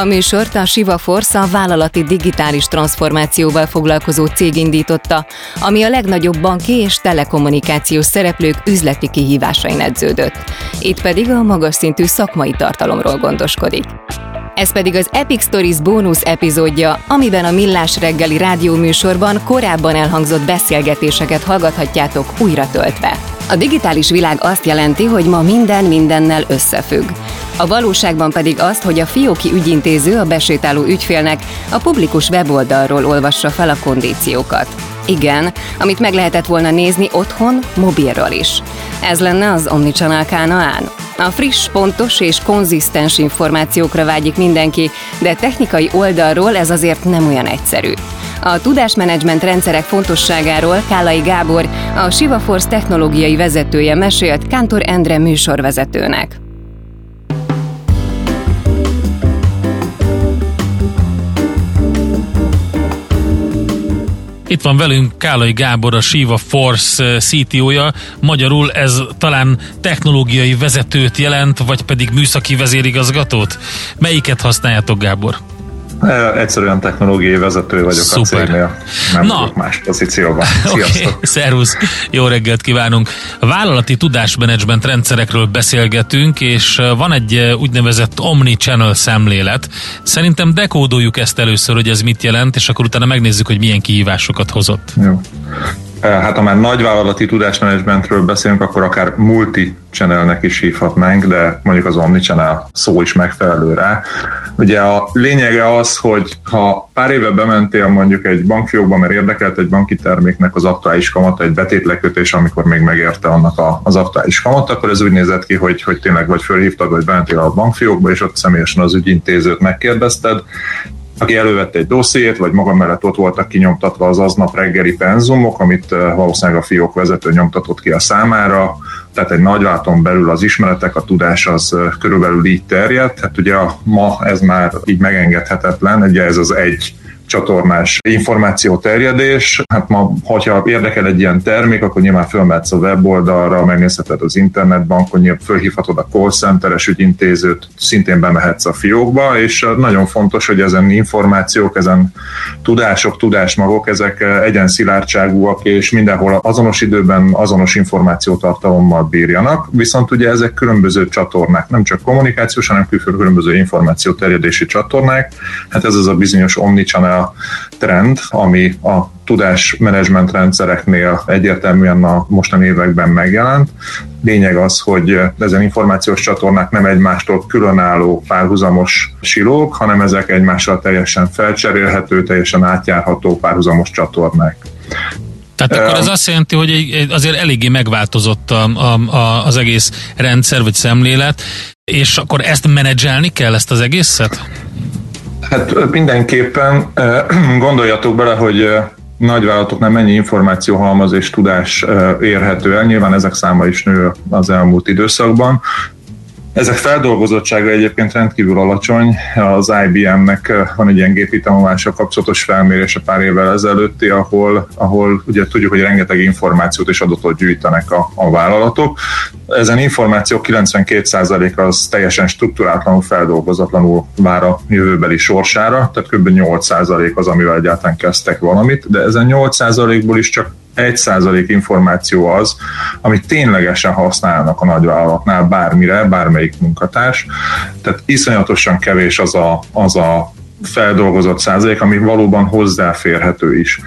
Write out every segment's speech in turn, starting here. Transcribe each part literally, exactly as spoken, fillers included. A műsort a Shiva Force, a vállalati digitális transformációval foglalkozó cég indította, ami a legnagyobb banki és telekommunikációs szereplők üzleti kihívásain edződött. Itt pedig a magas szintű szakmai tartalomról gondoskodik. Ez pedig az Epic Stories bónusz epizódja, amiben a Millás reggeli rádióműsorban korábban elhangzott beszélgetéseket hallgathatjátok újra töltve. A digitális világ azt jelenti, hogy ma minden mindennel összefügg. A valóságban pedig azt, hogy a fióki ügyintéző a besétáló ügyfélnek a publikus weboldalról olvassa fel a kondíciókat. Igen, amit meg lehetett volna nézni otthon, mobilról is. Ez lenne az Omnichannel kánaán. A friss, pontos és konzisztens információkra vágyik mindenki, de technikai oldalról ez azért nem olyan egyszerű. A tudásmenedzsment rendszerek fontosságáról Kállai Gábor, a Shiva Force technológiai vezetője mesélt Kántor Endre műsorvezetőnek. Itt van velünk Kállai Gábor, a Shiva Force cé té ó-ja. Magyarul ez talán technológiai vezetőt jelent, vagy pedig műszaki vezérigazgatót? Melyiket használjátok, Gábor? Egyszerűen technológiai vezető vagyok. Szuper. A cégnél. Nem tudok más pozícióban. Sziasztok! Okay. Szervusz! Jó reggelt kívánunk! A vállalati tudásmenedzsment rendszerekről beszélgetünk, és van egy úgynevezett omnichannel szemlélet. Szerintem dekódoljuk ezt először, hogy ez mit jelent, és akkor utána megnézzük, hogy milyen kihívásokat hozott. Jó. Hát ha már nagyvállalati tudásmenedzsmentről beszélünk, akkor akár multi-channelnek is hívhatnánk, de mondjuk az omnichannel szó is megfelelő rá. Ugye a lényege az, hogy ha pár éve bementél mondjuk egy bankfiókba, mert érdekelt egy banki terméknek az aktuális kamata, egy betétlekötés, amikor még megérte annak az aktuális kamat, akkor ez úgy nézett ki, hogy, hogy tényleg vagy fölhívtad, vagy bementél a bankfiókba, és ott személyesen az ügyintézőt megkérdezted, aki elővette egy dossziét, vagy maga mellett ott voltak kinyomtatva az aznap reggeli penzumok, amit valószínűleg a fiók vezető nyomtatott ki a számára, tehát egy nagyvállalaton belül az ismeretek, a tudás az körülbelül így terjedt. Hát ugye ma ez már így megengedhetetlen, ugye ez az egy csatornás információterjedés. Hát ma, hogyha érdekel egy ilyen termék, akkor nyilván fölmehetsz a weboldalra, megnézheted az internetbankon, nyilván fölhívhatod a call centeres ügyintézőt, szintén bemehetsz a fiókba, és nagyon fontos, hogy ezen információk, ezen tudások, tudásmagok, ezek egyenszilártságúak, és mindenhol azonos időben azonos információtartalommal bírjanak, viszont ugye ezek különböző csatornák, nem csak kommunikációs, hanem különböző információterjedési csatornák. Hát ez az a bizonyos omnichannel a trend, ami a tudásmenedzsment rendszereknél egyértelműen a mostani években megjelent. Lényeg az, hogy ezen információs csatornák nem egymástól különálló párhuzamos silók, hanem ezek egymással teljesen felcserélhető, teljesen átjárható párhuzamos csatornák. Tehát akkor ez azt jelenti, hogy azért eléggé megváltozott a, a, a, az egész rendszer vagy szemlélet, és akkor ezt menedzselni kell, ezt az egészet? Hát mindenképpen gondoljatok bele, hogy nagyvállalatoknál mennyi információhalmaz és tudás érhető el. Nyilván ezek száma is nő az elmúlt időszakban. Ezek feldolgozottsága egyébként rendkívül alacsony. Az I B M-nek van egy ilyen gépi tanulással kapcsolatos felmérése pár évvel ezelőtti, ahol, ahol ugye tudjuk, hogy rengeteg információt és adatot gyűjtenek a, a vállalatok. Ezen információk kilencvenkét százaléka az teljesen strukturátlanul, feldolgozatlanul vár a jövőbeli sorsára, tehát kb. nyolc százalék az, amivel egyáltalán kezdtek valamit, de ezen nyolc százalékból is csak egy százalék információ az, amit ténylegesen használnak a nagyvállalatnál bármire, bármelyik munkatárs. Tehát iszonyatosan kevés az a, az a feldolgozott százalék, ami valóban hozzáférhető is.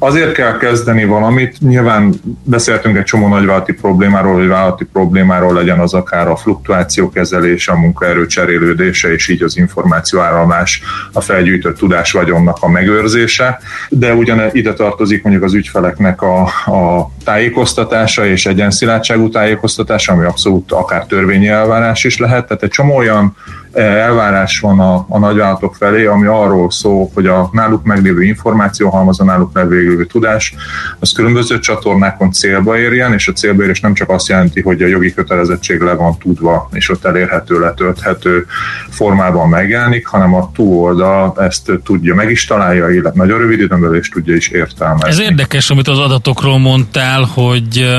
Azért kell kezdeni valamit, nyilván beszéltünk egy csomó nagyvállalati problémáról, vagy vállalati problémáról, legyen az akár a fluktuáció kezelése, a munkaerő cserélődése, és így az információáramlás, a felgyűjtött tudás vagyonnak a megőrzése, de ugyan ide tartozik mondjuk az ügyfeleknek a, a tájékoztatása és egyenszilátságú tájékoztatása, ami abszolút akár törvényi elvárás is lehet, tehát egy csomó olyan elvárás van a, a nagyvállalatok felé, ami arról szól, hogy a náluk meglévő információhalmaz, a náluk meglévő tudás, az különböző csatornákon célba érjen, és a célba érés nem csak azt jelenti, hogy a jogi kötelezettség le van tudva, és ott elérhető, letölthető formában megjelenik, hanem a túloldal ezt tudja, meg is találja, illetve nagyon rövid időn belül is tudja is értelmezni. Ez érdekes, amit az adatokról mondtál, hogy...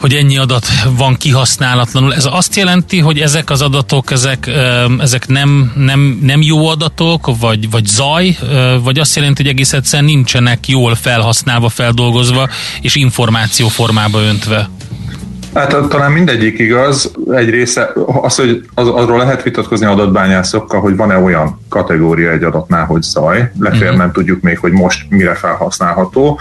hogy ennyi adat van kihasználatlanul. Ez azt jelenti, hogy ezek az adatok, ezek, ezek nem, nem, nem jó adatok, vagy, vagy zaj, vagy azt jelenti, hogy egész egyszerűen nincsenek jól felhasználva, feldolgozva, és információ formába öntve? Hát talán mindegyik igaz. Egy része, az, hogy az, arról lehet vitatkozni adatbányászokkal, hogy van-e olyan kategória egy adatnál, hogy zaj. Lefér mm-hmm. nem tudjuk még, hogy most mire felhasználható.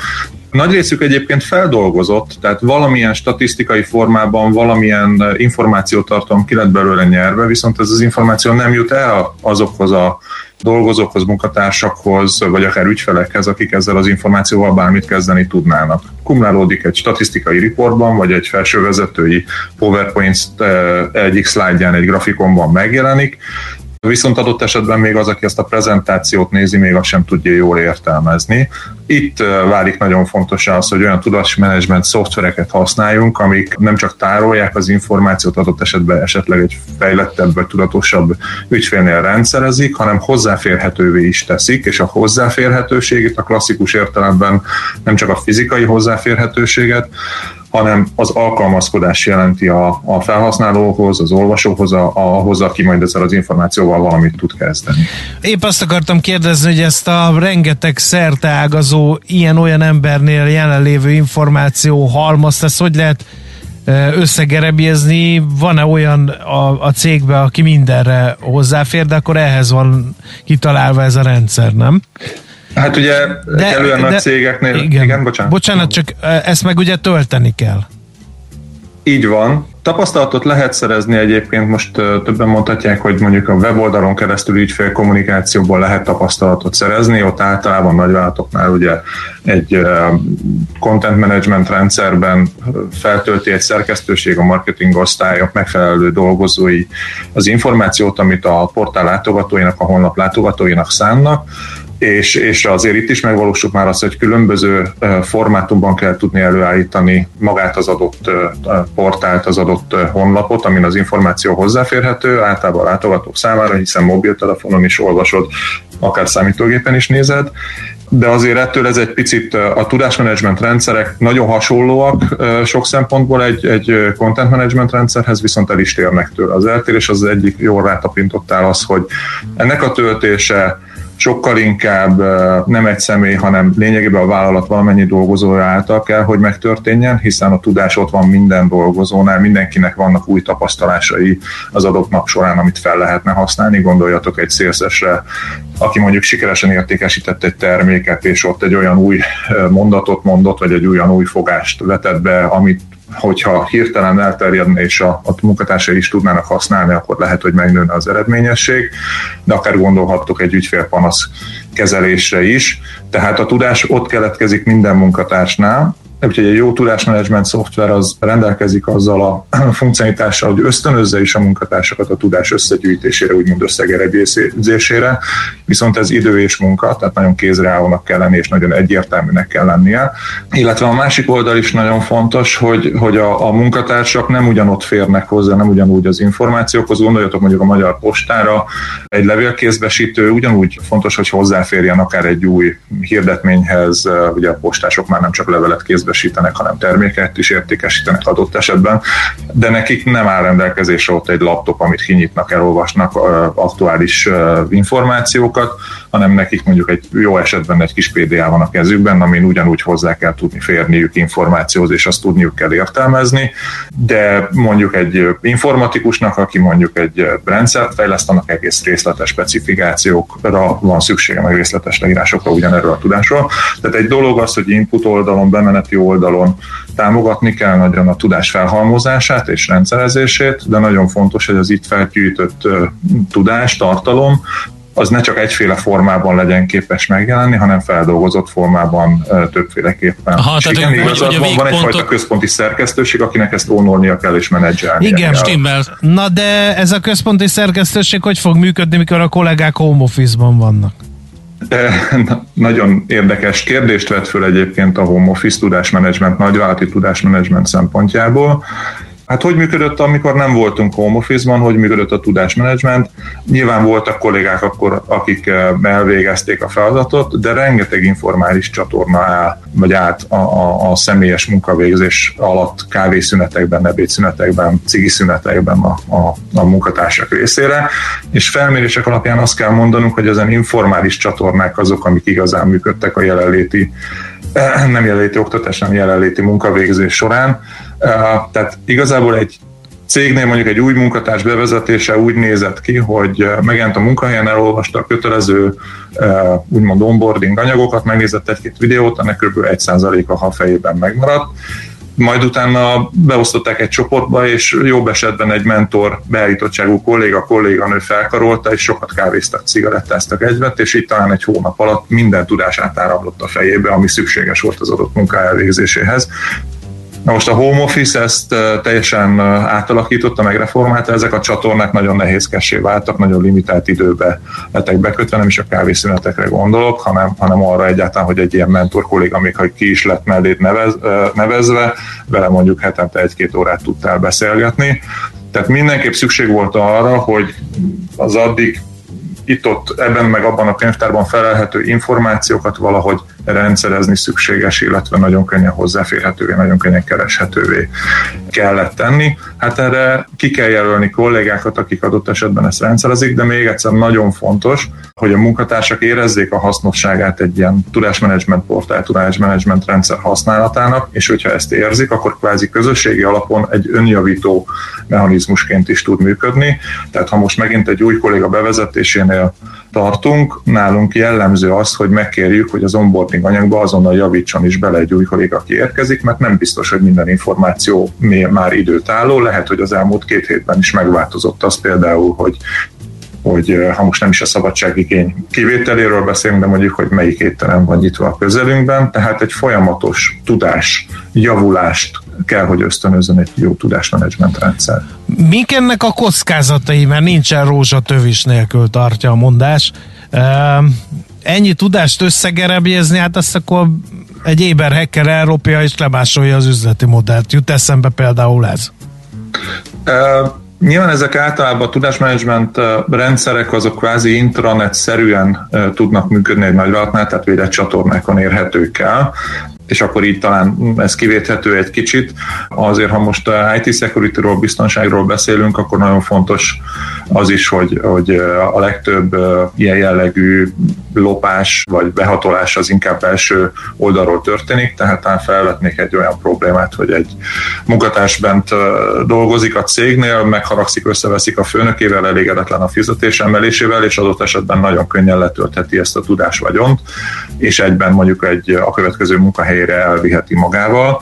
Nagy részük egyébként feldolgozott, tehát valamilyen statisztikai formában, valamilyen információtartalom ki lett belőle nyerve, viszont ez az információ nem jut el azokhoz a dolgozókhoz, munkatársakhoz, vagy akár ügyfelekhez, akik ezzel az információval bármit kezdeni tudnának. Kumulálódik egy statisztikai riportban, vagy egy felsővezetői PowerPoint egyik szlájdján, egy grafikonban megjelenik, viszont adott esetben még az, aki ezt a prezentációt nézi, még azt sem tudja jól értelmezni. Itt válik nagyon fontos az, hogy olyan tudatmenedzsment szoftvereket használjunk, amik nem csak tárolják az információt, adott esetben esetleg egy fejlettebb vagy tudatosabb ügyfélnél rendszerezik, hanem hozzáférhetővé is teszik, és a hozzáférhetőséget a klasszikus értelemben nem csak a fizikai hozzáférhetőséget, hanem az alkalmazkodás jelenti a, a felhasználóhoz, az olvasóhoz, a, ahhoz, aki majd ezzel az információval valamit tud kezdeni. Épp azt akartam kérdezni, hogy ezt a rengeteg szerteágazó ilyen-olyan embernél jelenlévő információ halmazt, ezt hogy lehet összegerebjezni? Van-e olyan a, a cégben, aki mindenre hozzáfér, de akkor ehhez van kitalálva ez a rendszer, nem? Hát ugye kellően nagy cégeknél... Igen, igen bocsánat. bocsánat, csak ezt meg ugye tölteni kell. Így van. Tapasztalatot lehet szerezni egyébként, most többen mondhatják, hogy mondjuk a weboldalon keresztül ügyfél kommunikációból lehet tapasztalatot szerezni, ott általában nagyvállalatoknál ugye egy content management rendszerben feltölti egy szerkesztőség, a marketing osztályok megfelelő dolgozói az információt, amit a portál látogatóinak, a honlap látogatóinak szánnak, És, és azért itt is megvalósult már azt, hogy különböző formátumban kell tudni előállítani magát az adott portált, az adott honlapot, amin az információ hozzáférhető, általában látogatók számára, hiszen mobiltelefonon is olvasod, akár számítógépen is nézed. De azért ettől ez egy picit, a tudásmenedzsment rendszerek nagyon hasonlóak sok szempontból egy, egy content management rendszerhez, viszont el is térnek tőle. Az eltérés az egyik, jól rátapintottál az, hogy ennek a töltése sokkal inkább nem egy személy, hanem lényegében a vállalat valamennyi dolgozója által kell, hogy megtörténjen, hiszen a tudás ott van minden dolgozónál, mindenkinek vannak új tapasztalásai az adott nap során, amit fel lehetne használni. Gondoljatok egy salesesre, aki mondjuk sikeresen értékesített egy terméket, és ott egy olyan új mondatot mondott, vagy egy olyan új fogást vetett be, amit hogyha hirtelen elterjedne és a, a munkatársai is tudnának használni, akkor lehet, hogy megnőne az eredményesség, de akár gondolhattok egy ügyfélpanasz kezelésre is. Tehát a tudás ott keletkezik minden munkatársnál, úgyhogy egy jó tudásmenedzsment szoftver az rendelkezik azzal a funkcionitással, hogy ösztönözze is a munkatársakat a tudás összegyűjtésére, úgymond összegerebjézésére, viszont ez idő és munka, tehát nagyon kézreállónak kell lenni, és nagyon egyértelműnek kell lennie. Illetve a másik oldal is nagyon fontos, hogy, hogy a, a munkatársak nem ugyanott férnek hozzá, nem ugyanúgy az információkhoz. Gondoljatok mondjuk a Magyar Postára, egy levélkézbesítő, ugyanúgy fontos, hogy hozzáférjen akár egy új hirdetményhez, ugye a postások már nem csak levelet kézbesítenek, hanem terméket is értékesítenek adott esetben, de nekik nem áll rendelkezésre ott egy laptop, amit kinyitnak, elolvasnak aktuális információkat, hanem nekik mondjuk egy jó esetben egy kis pé dé á van a kezükben, amin ugyanúgy hozzá kell tudni férniük információhoz, és azt tudniuk kell értelmezni, de mondjuk egy informatikusnak, aki mondjuk egy rendszert fejlesztanak, egész részletes specifikációkra van szüksége, meg részletes leírásokra ugyanerről a tudásról. Tehát egy dolog az, hogy input oldalon, bemeneti oldalon támogatni kell nagyon a tudás felhalmozását és rendszerezését, de nagyon fontos, hogy az itt felgyűjtött tudás, tartalom, az ne csak egyféle formában legyen képes megjelenni, hanem feldolgozott formában többféleképpen. Aha, és igen, igazad van, van egyfajta központi szerkesztőség, akinek ezt ónornia kell és menedzselni. Igen, stimmel. Na de ez a központi szerkesztőség hogy fog működni, mikor a kollégák home office-ban vannak? Na, nagyon érdekes kérdést vett föl egyébként a home office tudásmenedzsment, nagyvállalati tudásmenedzsment szempontjából. Hát hogy működött, amikor nem voltunk home office-ban, hogy működött a tudásmenedzsment? Nyilván voltak kollégák akkor, akik elvégezték a feladatot, de rengeteg informális csatorna áll, vagy át a, a, a személyes munkavégzés alatt kávészünetekben, ebédszünetekben, cigiszünetekben a, a, a munkatársak részére, és felmérések alapján azt kell mondanunk, hogy ezen informális csatornák azok, amik igazán működtek a jelenléti, nem jelenléti oktatás, nem jelenléti munkavégzés során. Tehát igazából egy cégnél mondjuk egy új munkatárs bevezetése úgy nézett ki, hogy megjelent a munkahelyen, elolvasta a kötelező úgymond onboarding anyagokat, megnézett egy-két videót, ennek kb. egy százaléka ha fejében megmaradt. Majd utána beosztották egy csoportba, és jobb esetben egy mentor, beállítottságú kolléga, kolléganő felkarolta, és sokat kávéztak, cigarettáztak egyvet, és így talán egy hónap alatt minden tudás átáramlott a fejébe, ami szükséges volt az adott munka elvégzéséhez. Na most a home office ezt teljesen átalakította, megreformálta, ezek a csatornák nagyon nehézkessé váltak, nagyon limitált időbe lettek bekötve, nem is a kávészünetekre gondolok, hanem, hanem arra egyáltalán, hogy egy ilyen mentor kolléga, még ha ki is lett melléd nevez, nevezve, vele mondjuk hetente egy-két órát tudtál beszélgetni. Tehát mindenképp szükség volt arra, hogy az addig itt-ott ebben meg abban a könyvtárban felelhető információkat valahogy rendszerezni szükséges, illetve nagyon könnyen hozzáférhetővé, nagyon könnyen kereshetővé kellett tenni. Hát erre ki kell jelölni kollégákat, akik adott esetben ezt rendszerezik, de még egyszer nagyon fontos, hogy a munkatársak érezzék a hasznosságát egy ilyen tudásmenedzsment portál, tudásmenedzsment rendszer használatának, és hogyha ezt érzik, akkor kvázi közösségi alapon egy önjavító mechanizmusként is tud működni. Tehát ha most megint egy új kolléga bevezetésénél tartunk, nálunk jellemző az, hogy megkérjük, hogy az onboarding anyagba azonnal javítson is bele egy új kolléga, aki érkezik, mert nem biztos, hogy minden információ már időtálló, lehet, hogy az elmúlt két hétben is megváltozott az például, hogy hogy ha most nem is a szabadságigény kivételéről beszélünk, de mondjuk, hogy melyik étterem van nyitva a közelünkben, tehát egy folyamatos tudás, javulást kell, hogy ösztönözzön egy jó tudásmenedzsment rendszer. Mik ennek a kockázatai, mert nincsen rózsatövis nélkül, tartja a mondás. Ennyi tudást összegerebjezni, hát azt akkor egy éber hacker elropja és lemásolja az üzleti modellt. Jut eszembe például ez? E- Nyilván ezek általában a tudásmenedzsment rendszerek azok kvázi intranet-szerűen tudnak működni egy nagyvállalatnál, tehát védett csatornákon érhetők el, és akkor így talán ez kivéthető egy kicsit. Azért, ha most i té security-ról, biztonságról beszélünk, akkor nagyon fontos az is, hogy, hogy a legtöbb ilyen jellegű lopás vagy behatolás az inkább belső oldalról történik, tehát talán felvetnék egy olyan problémát, hogy egy munkatárs bent dolgozik a cégnél, megharagszik, összeveszik a főnökével, elégedetlen a fizetés emelésével, és adott esetben nagyon könnyen letöltheti ezt a tudásvagyont, és egyben mondjuk egy a következő munkahely elviheti magával.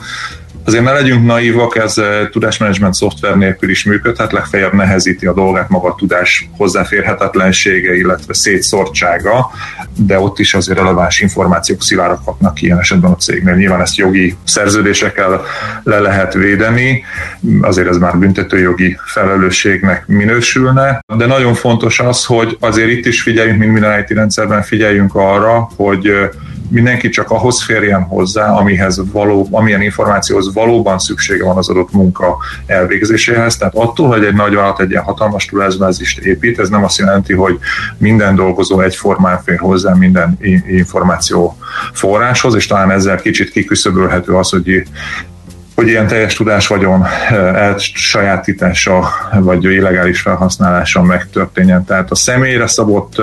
Azért ne legyünk naívak, ez tudásmenedzsment szoftver nélkül is működhet, legfeljebb nehezíti a dolgát maga a tudás hozzáférhetetlensége, illetve szétszortsága, de ott is azért releváns információk szivároghatnak ki ilyen esetben a cégnél. Nyilván ezt jogi szerződésekkel le lehet védeni, azért ez már büntetőjogi felelősségnek minősülne, de nagyon fontos az, hogy azért itt is figyeljünk, mint minden i té rendszerben figyeljünk arra, hogy mindenki csak ahhoz férjen hozzá, amihez való, amilyen információhoz valóban szüksége van az adott munka elvégzéséhez. Tehát attól, hogy egy nagyvállalat egy ilyen hatalmas tudásbázist épít, ez nem azt jelenti, hogy minden dolgozó egyformán fér hozzá minden információ forráshoz, és talán ezzel kicsit kiküszöbölhető az, hogy hogy ilyen teljes tudásvagyon elsajátítása vagy illegális felhasználása megtörténjen. Tehát a személyre szabott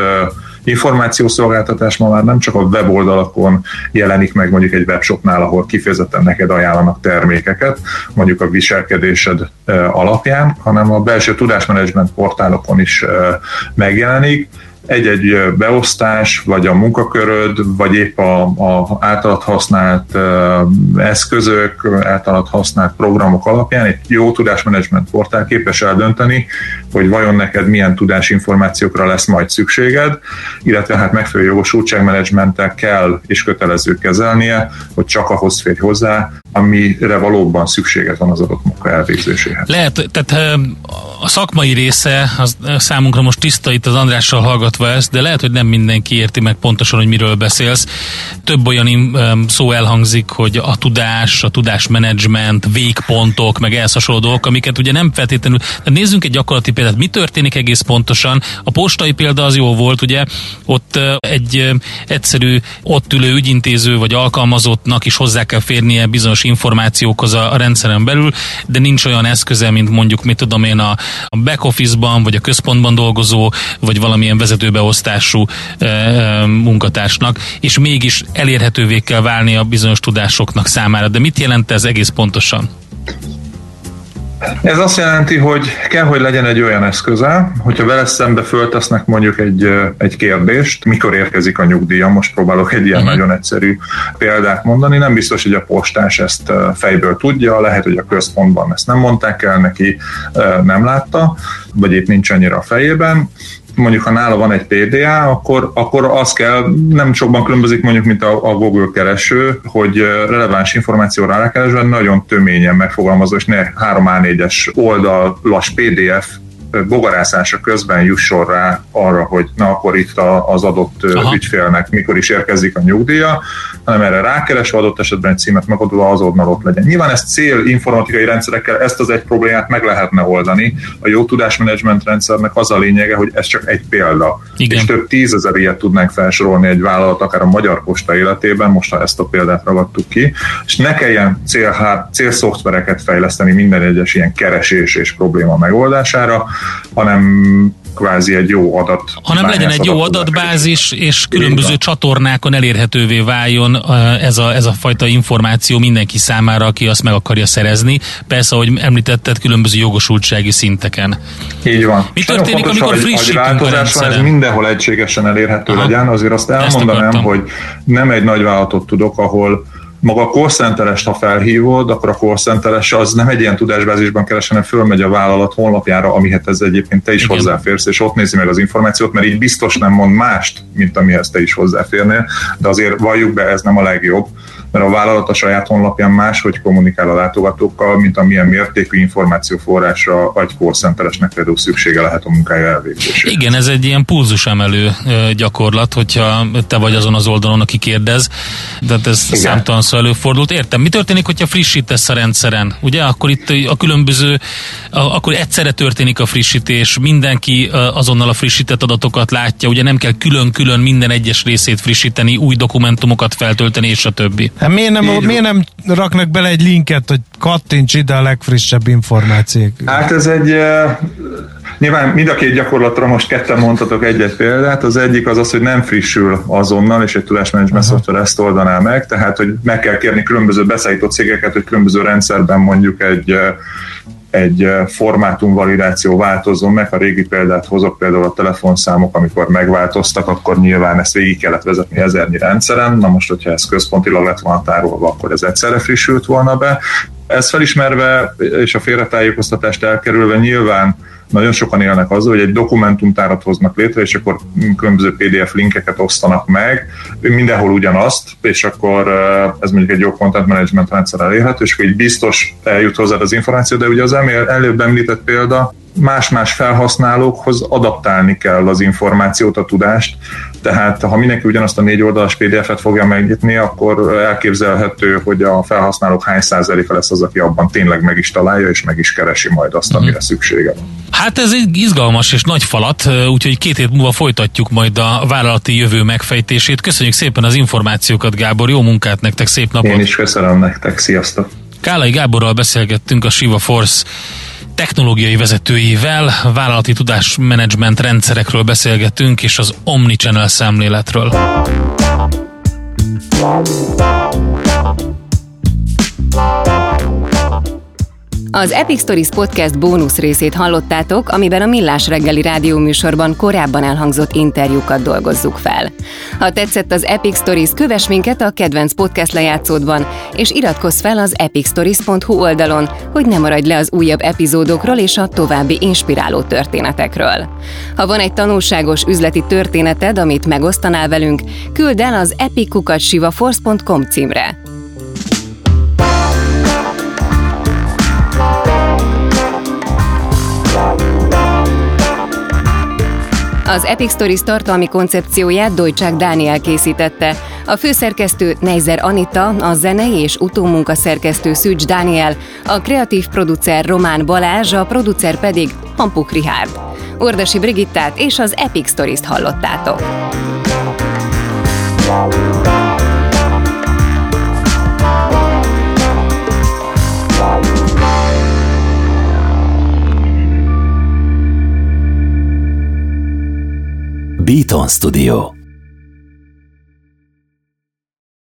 információszolgáltatás ma már nem csak a weboldalakon jelenik meg, mondjuk egy webshopnál, ahol kifejezetten neked ajánlanak termékeket, mondjuk a viselkedésed alapján, hanem a belső tudásmenedzsment portálokon is megjelenik, egy-egy beosztás, vagy a munkaköröd, vagy épp a, a általad használt eszközök, általad használt programok alapján egy jó tudásmenedzsment portál képes eldönteni, hogy vajon neked milyen tudásinformációkra lesz majd szükséged, illetve hát megfelelő jogosultságmenedzsmenttel kell és kötelező kezelnie, hogy csak ahhoz férj hozzá, amire valóban szükséged van az adott munka elvégzéséhez. Lehet, tehát a szakmai része az számunkra most tiszta itt az Andrással hallgatva ezt, de lehet, hogy nem mindenki érti meg pontosan, hogy miről beszélsz. Több olyan szó elhangzik, hogy a tudás, a tudásmenedzsment, végpontok, meg ehhez hasonló dolgok, amiket ugye nem feltétlenül... De nézzünk egy gyakorlati példát, mi történik egész pontosan. A postai példa az jó volt, ugye, ott egy egyszerű ott ülő ügyintéző vagy alkalmazottnak is hozzá kell férnie bizonyos információkhoz a rendszeren belül, de nincs olyan eszköze, mint mondjuk, mit tudom én, a back office-ban, vagy a központban dolgozó, vagy valamilyen vezetőbeosztású e, e, munkatársnak, és mégis elérhetővé kell válni a bizonyos tudásoknak számára. De mit jelent ez egész pontosan? Ez azt jelenti, hogy kell, hogy legyen egy olyan eszköze, hogyha vele szembe föltesznek mondjuk egy, egy kérdést, mikor érkezik a nyugdíja, most próbálok egy ilyen nagyon egyszerű példát mondani, nem biztos, hogy a postás ezt fejből tudja, lehet, hogy a központban ezt nem mondták el, neki nem látta, vagy épp nincs annyira a fejében. Mondjuk, ha nála van egy pé dé á, akkor, akkor az kell, nem sokban különbözik mondjuk, mint a, a Google kereső, hogy releváns információra rákeresve nagyon töményen megfogalmazó, és ne három á négyes oldalas pé dé ef bogarászása közben jusson rá arra, hogy na akkor itt az adott Aha. ügyfélnek mikor is érkezik a nyugdíja, hanem erre rákeresve adott esetben egy címet megadva azonnal ott legyen. Nyilván ez cél informatikai rendszerekkel ezt az egy problémát meg lehetne oldani. A jó tudásmenedzsment rendszernek az a lényege, hogy ez csak egy példa. Igen. És több tízezer ilyet tudnánk felsorolni egy vállalat, akár a Magyar Posta életében, most ha ezt a példát ragadtuk ki, és ne kelljen célhá- célszoftvereket fejleszteni minden egyes ilyen keresés és probléma megoldására, hanem kvázi egy jó adat. Hanem legyen egy jó adatbázis, és különböző Én csatornákon elérhetővé váljon ez a, ez a fajta információ mindenki számára, aki azt meg akarja szerezni. Persze, ahogy említetted, különböző jogosultsági szinteken. Így van. Mi történik, fontos, amikor frissítünk a rendszeren? Ez mindenhol egységesen elérhető Aha. legyen. Azért azt elmondanám, hogy nem egy nagyvállalatot tudok, ahol maga a call centerest, ha felhívod, akkor a call centeres az nem egy ilyen tudásbázisban keres, hanem fölmegy a vállalat honlapjára, amihez ez egyébként te is Igen. hozzáférsz, és ott nézi meg az információt, mert így biztos nem mond mást, mint amihez te is hozzáférnél, de azért valljuk be, ez nem a legjobb, mert a vállalat a saját honlapján máshogy kommunikál a látogatókkal, mint amilyen mértékű információforrásra vagy call centeresnek például szüksége lehet a munkája elvégzésére. Igen, ez egy ilyen pulzusemelő gyakorlat, hogyha te vagy azon az oldalon, aki kérdez, de ez Igen. számtalan szó előfordult. Értem, mi történik, hogyha frissítesz a rendszeren? Ugye, akkor itt a különböző, akkor egyszerre történik a frissítés, mindenki azonnal a frissített adatokat látja, ugye nem kell külön-külön minden egyes részét frissíteni, új dokumentumokat feltölteni, és a többi. Hát miért nem, miért nem raknak bele egy linket, hogy kattints ide a legfrissebb információk? Hát ez egy... Nyilván mind a két gyakorlatra most ketten mondhatok egy-egy példát. Az egyik az az, hogy nem frissül azonnal, és egy tudásmenedzsment szoftver ezt oldaná meg, tehát hogy meg kell kérni különböző beszállító cégeket, hogy különböző rendszerben mondjuk egy... egy formátumvalidáció változó meg, ha régi példát hozok, például a telefonszámok, amikor megváltoztak, akkor nyilván ezt végig kellett vezetni ezernyi rendszeren, na most, hogyha ez központilag lett volna tárolva, akkor ez egyszerre frissült volna be. Ezt felismerve és a félretájékoztatást elkerülve nyilván nagyon sokan élnek azzal, hogy egy dokumentumtárat hoznak létre, és akkor különböző pé dé ef linkeket osztanak meg, mindenhol ugyanazt, és akkor ez mondjuk egy jó content management rendszer elérhető, és így biztos eljut hozzá az információ, de ugye az előbb említett példa, más-más felhasználókhoz adaptálni kell az információt, a tudást, tehát ha mindenki ugyanazt a négy oldalas pé dé efet fogja megnyitni, akkor elképzelhető, hogy a felhasználók hány százaléka lesz az, aki abban tényleg meg is találja, és meg is keresi majd azt, amire szüksége van. Hát ez egy izgalmas és nagy falat, úgyhogy két hét múlva folytatjuk majd a vállalati jövő megfejtését. Köszönjük szépen az információkat, Gábor, jó munkát nektek, szép napot! Én is köszönöm nektek, sziasztok! Kállai Gáborral beszélgettünk, a Shiva Force technológiai vezetőjével, vállalati tudásmenedzsment rendszerekről beszélgetünk, és az omnichannel szemléletről. Az Epic Stories podcast bónusz részét hallottátok, amiben a Millás reggeli rádióműsorban korábban elhangzott interjúkat dolgozzuk fel. Ha tetszett az Epic Stories, kövess minket a kedvenc podcast lejátszódban, és iratkozz fel az epic stories pont hu oldalon, hogy ne maradj le az újabb epizódokról és a további inspiráló történetekről. Ha van egy tanulságos üzleti történeted, amit megosztanál velünk, küldd el az epic kukac shiva force pont com címre. Az Epic Stories tartalmi koncepcióját Dojcsák Dániel készítette, a főszerkesztő Neizer Anita, a zenei és utómunkaszerkesztő Szücs Dániel, a kreatív producer Román Balázs, a producer pedig Hampuk Rihárd. Ordasi Brigittát és az Epic Stories-t hallottátok. Beaton Studio.